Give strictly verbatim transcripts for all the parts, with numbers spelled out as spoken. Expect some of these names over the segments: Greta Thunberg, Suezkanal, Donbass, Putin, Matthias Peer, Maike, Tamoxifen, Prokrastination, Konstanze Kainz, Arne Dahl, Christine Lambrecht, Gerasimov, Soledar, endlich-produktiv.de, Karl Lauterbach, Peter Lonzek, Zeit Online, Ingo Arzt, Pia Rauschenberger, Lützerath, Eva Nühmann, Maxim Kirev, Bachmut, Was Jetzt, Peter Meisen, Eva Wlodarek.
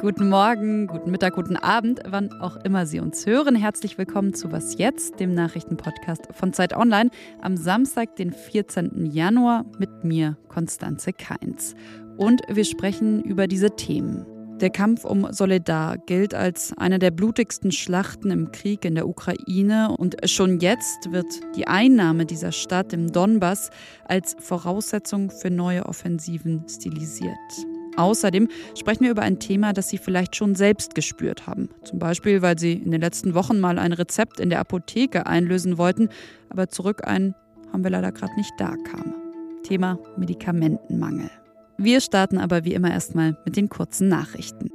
Guten Morgen, guten Mittag, guten Abend, wann auch immer Sie uns hören. Herzlich willkommen zu Was Jetzt, dem Nachrichtenpodcast von Zeit Online, am Samstag, den vierzehnten Januar, mit mir, Konstanze Kainz. Und wir sprechen über diese Themen. Der Kampf um Soledar gilt als eine der blutigsten Schlachten im Krieg in der Ukraine und schon jetzt wird die Einnahme dieser Stadt im Donbass als Voraussetzung für neue Offensiven stilisiert. Außerdem sprechen wir über ein Thema, das Sie vielleicht schon selbst gespürt haben. Zum Beispiel, weil Sie in den letzten Wochen mal ein Rezept in der Apotheke einlösen wollten, aber zurück ein haben wir leider gerade nicht da kam. Thema Medikamentenmangel. Wir starten aber wie immer erstmal mit den kurzen Nachrichten.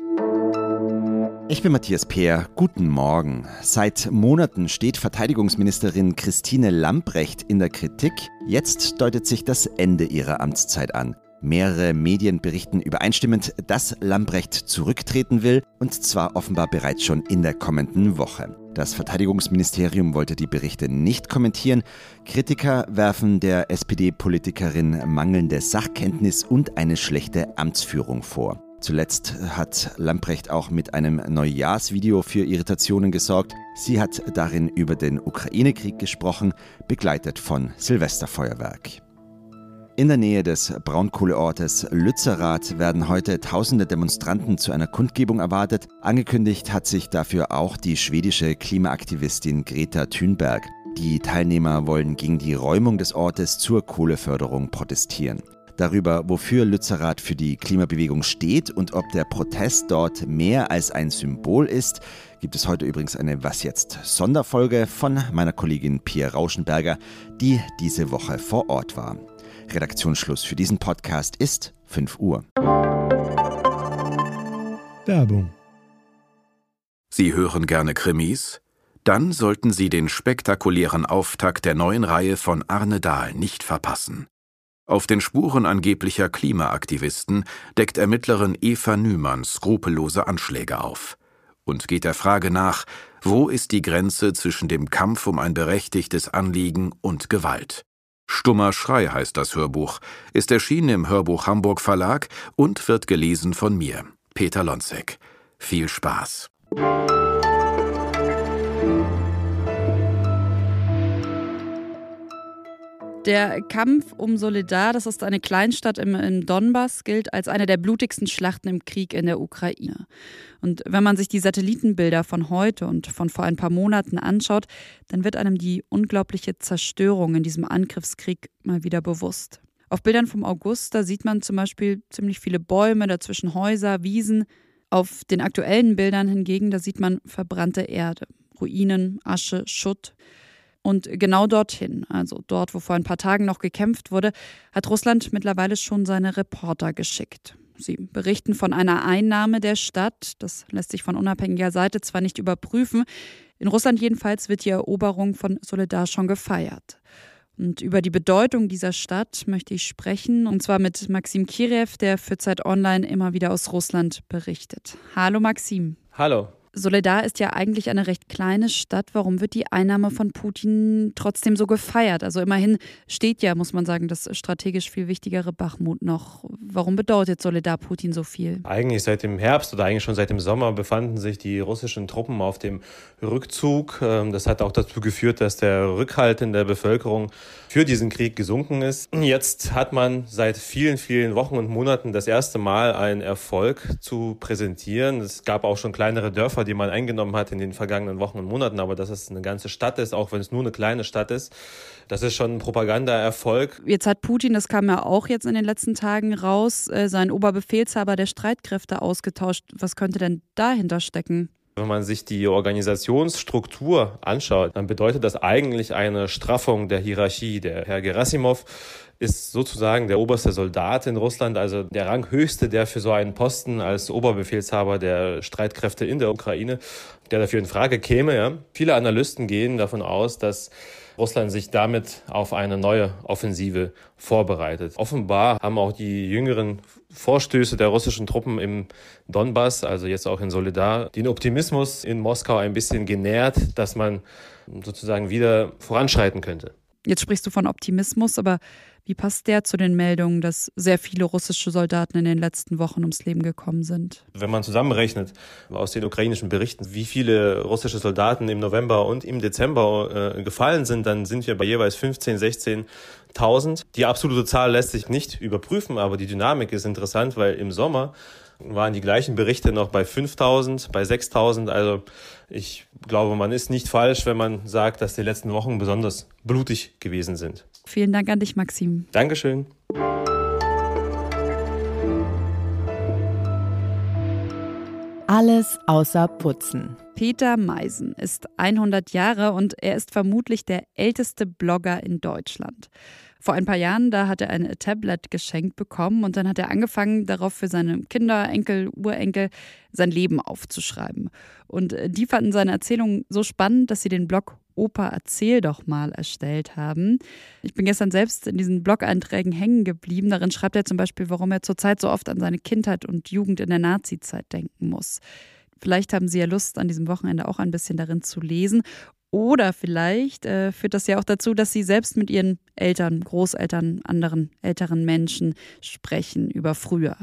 Ich bin Matthias Peer. Guten Morgen. Seit Monaten steht Verteidigungsministerin Christine Lambrecht in der Kritik. Jetzt deutet sich das Ende ihrer Amtszeit an. Mehrere Medien berichten übereinstimmend, dass Lambrecht zurücktreten will, und zwar offenbar bereits schon in der kommenden Woche. Das Verteidigungsministerium wollte die Berichte nicht kommentieren. Kritiker werfen der S P D-Politikerin mangelnde Sachkenntnis und eine schlechte Amtsführung vor. Zuletzt hat Lambrecht auch mit einem Neujahrsvideo für Irritationen gesorgt. Sie hat darin über den Ukraine-Krieg gesprochen, begleitet von Silvesterfeuerwerk. In der Nähe des Braunkohleortes Lützerath werden heute tausende Demonstranten zu einer Kundgebung erwartet. Angekündigt hat sich dafür auch die schwedische Klimaaktivistin Greta Thunberg. Die Teilnehmer wollen gegen die Räumung des Ortes zur Kohleförderung protestieren. Darüber, wofür Lützerath für die Klimabewegung steht und ob der Protest dort mehr als ein Symbol ist, gibt es heute übrigens eine Was Jetzt Sonderfolge von meiner Kollegin Pia Rauschenberger, die diese Woche vor Ort war. Redaktionsschluss für diesen Podcast ist fünf Uhr. Werbung. Sie hören gerne Krimis? Dann sollten Sie den spektakulären Auftakt der neuen Reihe von Arne Dahl nicht verpassen. Auf den Spuren angeblicher Klimaaktivisten deckt Ermittlerin Eva Nühmann skrupellose Anschläge auf und geht der Frage nach, wo ist die Grenze zwischen dem Kampf um ein berechtigtes Anliegen und Gewalt? Stummer Schrei heißt das Hörbuch, ist erschienen im Hörbuch Hamburg Verlag und wird gelesen von mir, Peter Lonzek. Viel Spaß. Der Kampf um Soledar, das ist eine Kleinstadt im, im Donbass, gilt als eine der blutigsten Schlachten im Krieg in der Ukraine. Und wenn man sich die Satellitenbilder von heute und von vor ein paar Monaten anschaut, dann wird einem die unglaubliche Zerstörung in diesem Angriffskrieg mal wieder bewusst. Auf Bildern vom August, da sieht man zum Beispiel ziemlich viele Bäume, dazwischen Häuser, Wiesen. Auf den aktuellen Bildern hingegen, da sieht man verbrannte Erde, Ruinen, Asche, Schutt. Und genau dorthin, also dort, wo vor ein paar Tagen noch gekämpft wurde, hat Russland mittlerweile schon seine Reporter geschickt. Sie berichten von einer Einnahme der Stadt. Das lässt sich von unabhängiger Seite zwar nicht überprüfen. In Russland jedenfalls wird die Eroberung von Soledar schon gefeiert. Und über die Bedeutung dieser Stadt möchte ich sprechen. Und zwar mit Maxim Kirev, der für Zeit Online immer wieder aus Russland berichtet. Hallo Maxim. Hallo. Soledar ist ja eigentlich eine recht kleine Stadt. Warum wird die Einnahme von Putin trotzdem so gefeiert? Also immerhin steht ja, muss man sagen, das strategisch viel wichtigere Bachmut noch. Warum bedeutet Soledar Putin so viel? Eigentlich seit dem Herbst oder eigentlich schon seit dem Sommer befanden sich die russischen Truppen auf dem Rückzug. Das hat auch dazu geführt, dass der Rückhalt in der Bevölkerung für diesen Krieg gesunken ist. Jetzt hat man seit vielen, vielen Wochen und Monaten das erste Mal einen Erfolg zu präsentieren. Es gab auch schon kleinere Dörfer, die man eingenommen hat in den vergangenen Wochen und Monaten, aber dass es eine ganze Stadt ist, auch wenn es nur eine kleine Stadt ist, das ist schon ein Propagandaerfolg. Jetzt hat Putin, das kam ja auch jetzt in den letzten Tagen raus, seinen Oberbefehlshaber der Streitkräfte ausgetauscht. Was könnte denn dahinter stecken? Wenn man sich die Organisationsstruktur anschaut, dann bedeutet das eigentlich eine Straffung der Hierarchie. Der Herr Gerasimov ist sozusagen der oberste Soldat in Russland, also der Ranghöchste, der für so einen Posten als Oberbefehlshaber der Streitkräfte in der Ukraine, der dafür in Frage käme. Ja. Viele Analysten gehen davon aus, dass Russland sich damit auf eine neue Offensive vorbereitet. Offenbar haben auch die jüngeren Vorstöße der russischen Truppen im Donbass, also jetzt auch in Soledar, den Optimismus in Moskau ein bisschen genährt, dass man sozusagen wieder voranschreiten könnte. Jetzt sprichst du von Optimismus, aber wie passt der zu den Meldungen, dass sehr viele russische Soldaten in den letzten Wochen ums Leben gekommen sind? Wenn man zusammenrechnet aus den ukrainischen Berichten, wie viele russische Soldaten im November und im Dezember äh, gefallen sind, dann sind wir bei jeweils fünfzehntausend, sechzehntausend. Die absolute Zahl lässt sich nicht überprüfen, aber die Dynamik ist interessant, weil im Sommer waren die gleichen Berichte noch bei fünftausend, bei sechstausend. Also ich glaube, man ist nicht falsch, wenn man sagt, dass die letzten Wochen besonders blutig gewesen sind. Vielen Dank an dich, Maxim. Dankeschön. Alles außer Putzen. Peter Meisen ist hundert Jahre und er ist vermutlich der älteste Blogger in Deutschland. Vor ein paar Jahren, da hat er ein Tablet geschenkt bekommen und dann hat er angefangen, darauf für seine Kinder, Enkel, Urenkel sein Leben aufzuschreiben. Und die fanden seine Erzählungen so spannend, dass sie den Blog Opa, erzähl doch mal erstellt haben. Ich bin gestern selbst in diesen Blog-Einträgen hängen geblieben. Darin schreibt er zum Beispiel, warum er zurzeit so oft an seine Kindheit und Jugend in der Nazizeit denken muss. Vielleicht haben Sie ja Lust, an diesem Wochenende auch ein bisschen darin zu lesen. Oder vielleicht äh, führt das ja auch dazu, dass Sie selbst mit Ihren Eltern, Großeltern, anderen älteren Menschen sprechen über früher.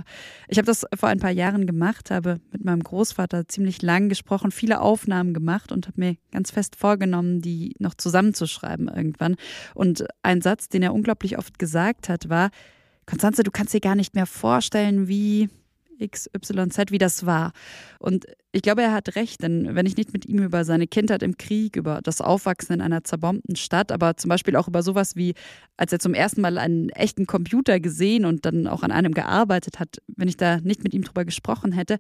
Ich habe das vor ein paar Jahren gemacht, habe mit meinem Großvater ziemlich lang gesprochen, viele Aufnahmen gemacht und habe mir ganz fest vorgenommen, die noch zusammenzuschreiben irgendwann. Und ein Satz, den er unglaublich oft gesagt hat, war: Konstanze, du kannst dir gar nicht mehr vorstellen, wie X Y Z, wie das war. Und ich glaube, er hat recht, denn wenn ich nicht mit ihm über seine Kindheit im Krieg, über das Aufwachsen in einer zerbombten Stadt, aber zum Beispiel auch über sowas wie, als er zum ersten Mal einen echten Computer gesehen und dann auch an einem gearbeitet hat, wenn ich da nicht mit ihm drüber gesprochen hätte,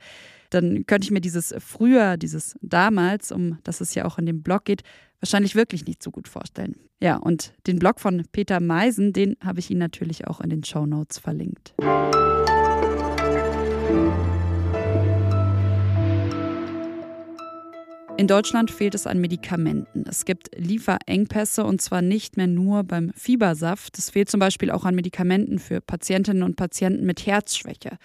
dann könnte ich mir dieses Früher, dieses Damals, um das es ja auch in dem Blog geht, wahrscheinlich wirklich nicht so gut vorstellen. Ja, und den Blog von Peter Meisen, den habe ich Ihnen natürlich auch in den Shownotes verlinkt. In Deutschland fehlt es an Medikamenten. Es gibt Lieferengpässe und zwar nicht mehr nur beim Fiebersaft. Es fehlt zum Beispiel auch an Medikamenten für Patientinnen und Patienten mit Herzschwäche.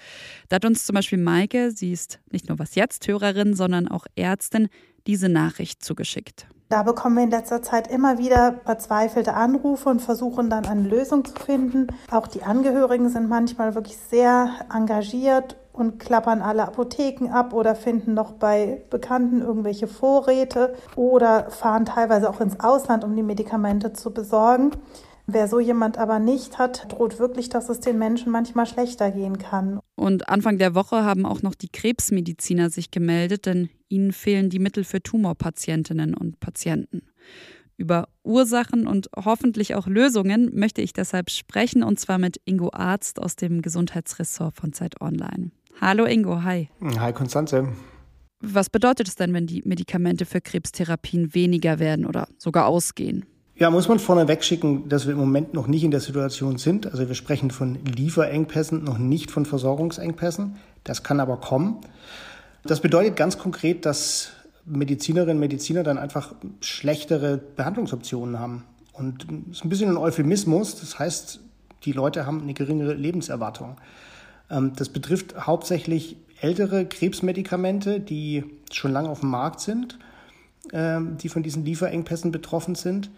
Da hat uns zum Beispiel Maike, sie ist nicht nur Was Jetzt Hörerin, sondern auch Ärztin, diese Nachricht zugeschickt. Da bekommen wir in letzter Zeit immer wieder verzweifelte Anrufe und versuchen dann eine Lösung zu finden. Auch die Angehörigen sind manchmal wirklich sehr engagiert und klappern alle Apotheken ab oder finden noch bei Bekannten irgendwelche Vorräte oder fahren teilweise auch ins Ausland, um die Medikamente zu besorgen. Wer so jemand aber nicht hat, droht wirklich, dass es den Menschen manchmal schlechter gehen kann. Und Anfang der Woche haben auch noch die Krebsmediziner sich gemeldet, denn ihnen fehlen die Mittel für Tumorpatientinnen und Patienten. Über Ursachen und hoffentlich auch Lösungen möchte ich deshalb sprechen, und zwar mit Ingo Arzt aus dem Gesundheitsressort von Zeit Online. Hallo Ingo, hi. Hi Konstanze. Was bedeutet es denn, wenn die Medikamente für Krebstherapien weniger werden oder sogar ausgehen? Ja, muss man vorneweg schicken, dass wir im Moment noch nicht in der Situation sind. Also wir sprechen von Lieferengpässen, noch nicht von Versorgungsengpässen. Das kann aber kommen. Das bedeutet ganz konkret, dass Medizinerinnen und Mediziner dann einfach schlechtere Behandlungsoptionen haben. Und das ist ein bisschen ein Euphemismus. Das heißt, die Leute haben eine geringere Lebenserwartung. Das betrifft hauptsächlich ältere Krebsmedikamente, die schon lange auf dem Markt sind, die von diesen Lieferengpässen betroffen sind.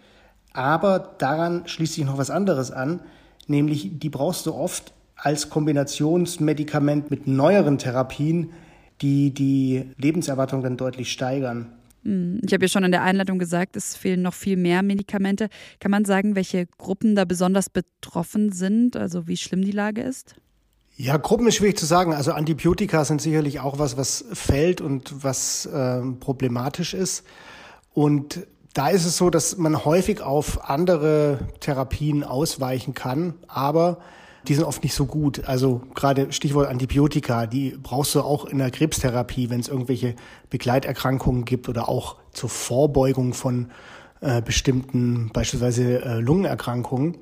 Aber daran schließt sich noch was anderes an, nämlich die brauchst du oft als Kombinationsmedikament mit neueren Therapien, die die Lebenserwartung dann deutlich steigern. Ich habe ja schon in der Einleitung gesagt, es fehlen noch viel mehr Medikamente. Kann man sagen, welche Gruppen da besonders betroffen sind, also wie schlimm die Lage ist? Ja, Gruppen ist schwierig zu sagen. Also Antibiotika sind sicherlich auch was, was fällt und was äh, problematisch ist. Und da ist es so, dass man häufig auf andere Therapien ausweichen kann, aber die sind oft nicht so gut. Also gerade Stichwort Antibiotika, die brauchst du auch in der Krebstherapie, wenn es irgendwelche Begleiterkrankungen gibt oder auch zur Vorbeugung von äh, bestimmten, beispielsweise äh, Lungenerkrankungen.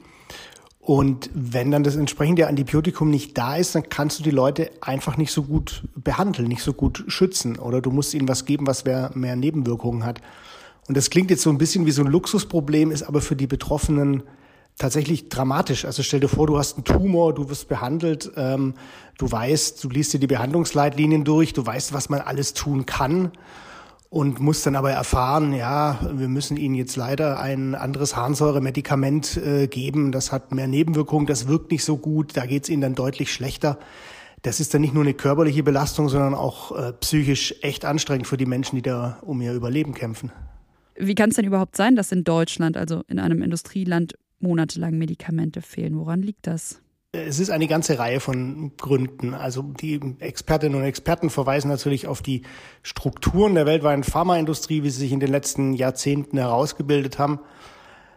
Und wenn dann das entsprechende Antibiotikum nicht da ist, dann kannst du die Leute einfach nicht so gut behandeln, nicht so gut schützen. Oder du musst ihnen was geben, was mehr, mehr Nebenwirkungen hat. Und das klingt jetzt so ein bisschen wie so ein Luxusproblem, ist aber für die Betroffenen tatsächlich dramatisch. Also stell dir vor, du hast einen Tumor, du wirst behandelt, ähm, du weißt, du liest dir die Behandlungsleitlinien durch, du weißt, was man alles tun kann. und muss dann aber erfahren, ja, wir müssen Ihnen jetzt leider ein anderes Harnsäuremedikament äh, geben, das hat mehr Nebenwirkungen, das wirkt nicht so gut, da geht es Ihnen dann deutlich schlechter. Das ist dann nicht nur eine körperliche Belastung, sondern auch äh, psychisch echt anstrengend für die Menschen, die da um ihr Überleben kämpfen. Wie kann es denn überhaupt sein, dass in Deutschland, also in einem Industrieland, monatelang Medikamente fehlen? Woran liegt das? Es ist eine ganze Reihe von Gründen. Also die Expertinnen und Experten verweisen natürlich auf die Strukturen der weltweiten Pharmaindustrie, wie sie sich in den letzten Jahrzehnten herausgebildet haben.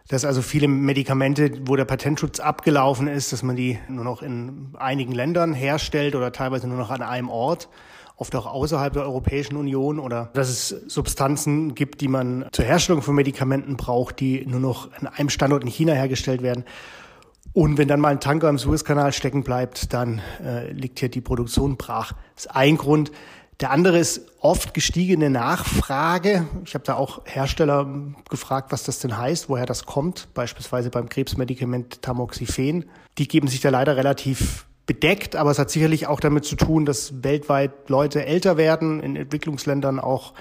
Dass also viele Medikamente, wo der Patentschutz abgelaufen ist, dass man die nur noch in einigen Ländern herstellt oder teilweise nur noch an einem Ort, oft auch außerhalb der Europäischen Union, oder dass es Substanzen gibt, die man zur Herstellung von Medikamenten braucht, die nur noch an einem Standort in China hergestellt werden. Und wenn dann mal ein Tanker im Suezkanal stecken bleibt, dann äh, liegt hier die Produktion brach. Das ist ein Grund. Der andere ist oft gestiegene Nachfrage. Ich habe da auch Hersteller gefragt, was das denn heißt, woher das kommt. Beispielsweise beim Krebsmedikament Tamoxifen. Die geben sich da leider relativ bedeckt, aber es hat sicherlich auch damit zu tun, dass weltweit Leute älter werden, in Entwicklungsländern auch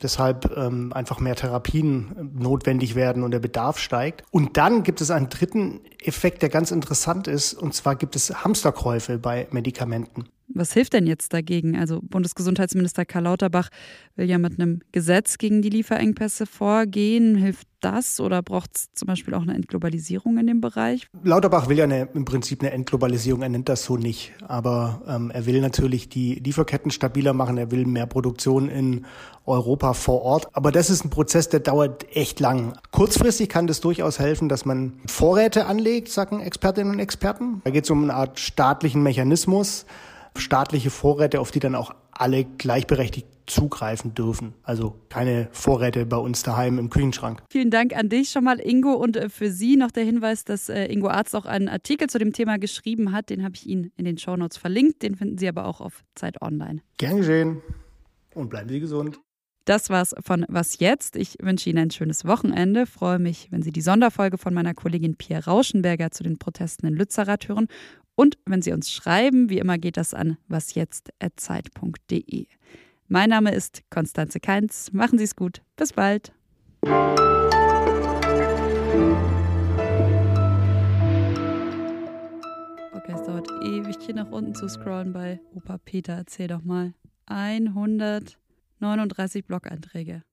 deshalb ähm, einfach mehr Therapien notwendig werden und der Bedarf steigt. Und dann gibt es einen dritten Effekt, der ganz interessant ist, und zwar gibt es Hamsterkäufe bei Medikamenten. Was hilft denn jetzt dagegen? Also Bundesgesundheitsminister Karl Lauterbach will ja mit einem Gesetz gegen die Lieferengpässe vorgehen. Hilft das oder braucht es zum Beispiel auch eine Entglobalisierung in dem Bereich? Lauterbach will ja eine, im Prinzip eine Entglobalisierung, er nennt das so nicht. Aber ähm, er will natürlich die Lieferketten stabiler machen, er will mehr Produktion in Europa vor Ort. Aber das ist ein Prozess, der dauert echt lang. Kurzfristig kann das durchaus helfen, dass man Vorräte anlegt, sagen Expertinnen und Experten. Da geht es um eine Art staatlichen Mechanismus, staatliche Vorräte, auf die dann auch alle gleichberechtigt zugreifen dürfen. Also keine Vorräte bei uns daheim im Küchenschrank. Vielen Dank an dich schon mal, Ingo. Und für Sie noch der Hinweis, dass Ingo Arzt auch einen Artikel zu dem Thema geschrieben hat. Den habe ich Ihnen in den Shownotes verlinkt. Den finden Sie aber auch auf Zeit Online. Gern geschehen. Und bleiben Sie gesund. Das war's von Was Jetzt. Ich wünsche Ihnen ein schönes Wochenende. Freue mich, wenn Sie die Sonderfolge von meiner Kollegin Pia Rauschenberger zu den Protesten in Lützerath hören. Und wenn Sie uns schreiben, wie immer geht das an wasjetzt at zeit punkt de. Mein Name ist Konstanze Kainz. Machen Sie es gut. Bis bald. Okay, es dauert ewig, hier nach unten zu scrollen bei Opa Peter. Erzähl doch mal. hundertneununddreißig Blog-Einträge.